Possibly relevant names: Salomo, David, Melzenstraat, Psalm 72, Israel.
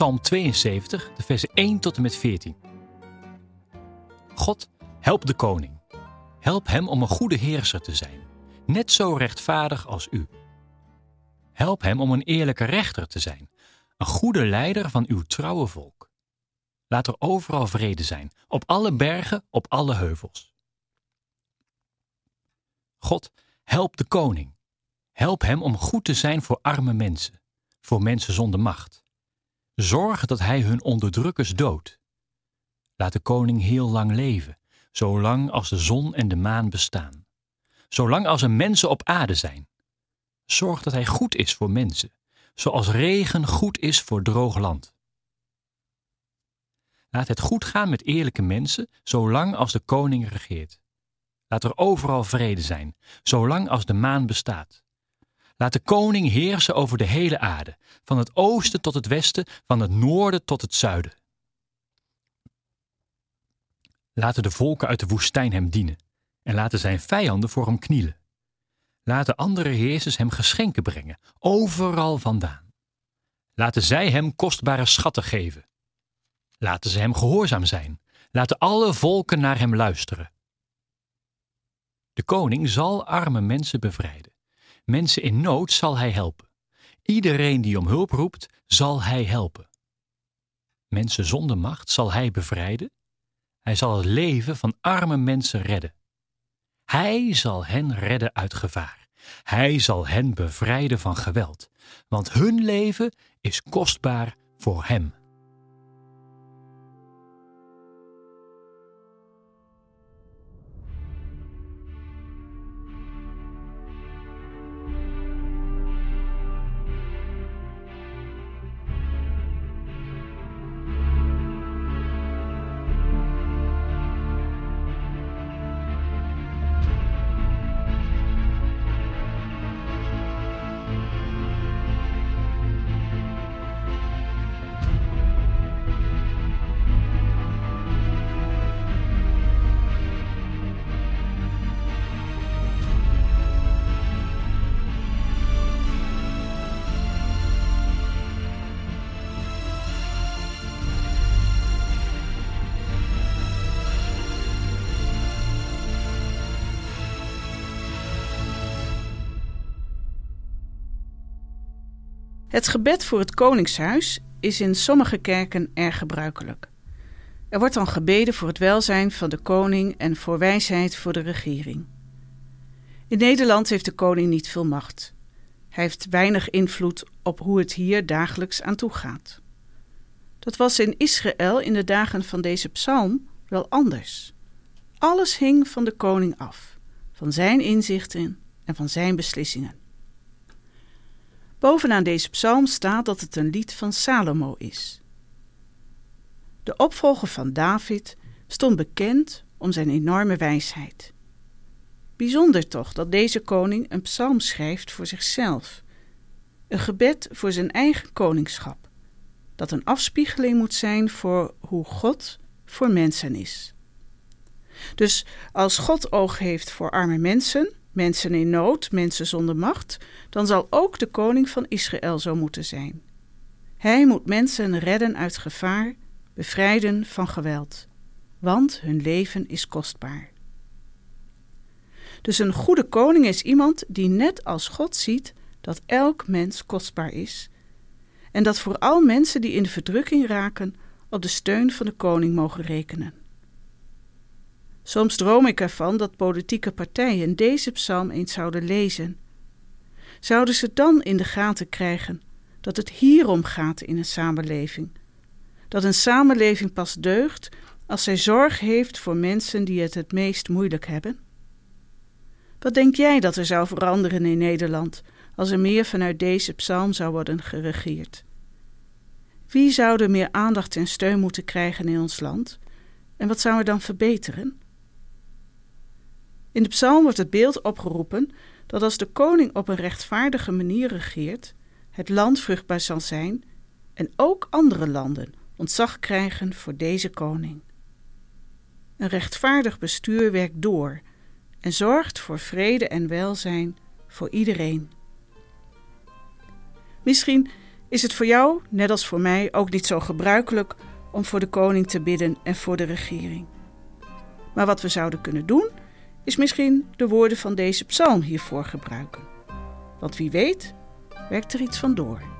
Psalm 72, de versen 1 tot en met 14. God, help de koning. Help hem om een goede heerser te zijn, net zo rechtvaardig als u. Help hem om een eerlijke rechter te zijn, een goede leider van uw trouwe volk. Laat er overal vrede zijn, op alle bergen, op alle heuvels. God, help de koning. Help hem om goed te zijn voor arme mensen, voor mensen zonder macht. Zorg dat hij hun onderdrukkers doodt. Laat de koning heel lang leven, zolang als de zon en de maan bestaan. Zolang als er mensen op aarde zijn. Zorg dat hij goed is voor mensen, zoals regen goed is voor droog land. Laat het goed gaan met eerlijke mensen, zolang als de koning regeert. Laat er overal vrede zijn, zolang als de maan bestaat. Laat de koning heersen over de hele aarde, van het oosten tot het westen, van het noorden tot het zuiden. Laten de volken uit de woestijn hem dienen en laten zijn vijanden voor hem knielen. Laten andere heersers hem geschenken brengen, overal vandaan. Laten zij hem kostbare schatten geven. Laten ze hem gehoorzaam zijn. Laten alle volken naar hem luisteren. De koning zal arme mensen bevrijden. Mensen in nood zal hij helpen. Iedereen die om hulp roept, zal hij helpen. Mensen zonder macht zal hij bevrijden. Hij zal het leven van arme mensen redden. Hij zal hen redden uit gevaar. Hij zal hen bevrijden van geweld, want hun leven is kostbaar voor hem. Het gebed voor het koningshuis is in sommige kerken erg gebruikelijk. Er wordt dan gebeden voor het welzijn van de koning en voor wijsheid voor de regering. In Nederland heeft de koning niet veel macht. Hij heeft weinig invloed op hoe het hier dagelijks aan toe gaat. Dat was in Israël in de dagen van deze psalm wel anders. Alles hing van de koning af, van zijn inzichten en van zijn beslissingen. Bovenaan deze psalm staat dat het een lied van Salomo is. De opvolger van David stond bekend om zijn enorme wijsheid. Bijzonder toch dat deze koning een psalm schrijft voor zichzelf. Een gebed voor zijn eigen koningschap. Dat een afspiegeling moet zijn voor hoe God voor mensen is. Dus als God oog heeft voor arme mensen, mensen in nood, mensen zonder macht, dan zal ook de koning van Israël zo moeten zijn. Hij moet mensen redden uit gevaar, bevrijden van geweld, want hun leven is kostbaar. Dus een goede koning is iemand die net als God ziet dat elk mens kostbaar is en dat vooral mensen die in de verdrukking raken op de steun van de koning mogen rekenen. Soms droom ik ervan dat politieke partijen deze psalm eens zouden lezen. Zouden ze dan in de gaten krijgen dat het hierom gaat in een samenleving? Dat een samenleving pas deugt als zij zorg heeft voor mensen die het meest moeilijk hebben? Wat denk jij dat er zou veranderen in Nederland als er meer vanuit deze psalm zou worden geregeerd? Wie zou er meer aandacht en steun moeten krijgen in ons land? En wat zou er dan verbeteren? In de psalm wordt het beeld opgeroepen dat als de koning op een rechtvaardige manier regeert, het land vruchtbaar zal zijn en ook andere landen ontzag krijgen voor deze koning. Een rechtvaardig bestuur werkt door en zorgt voor vrede en welzijn voor iedereen. Misschien Is het voor jou, net als voor mij, ook niet zo gebruikelijk om voor de koning te bidden en voor de regering? Maar wat we zouden kunnen doen, is misschien de woorden van deze psalm hiervoor gebruiken. Want wie weet, werkt er iets van door.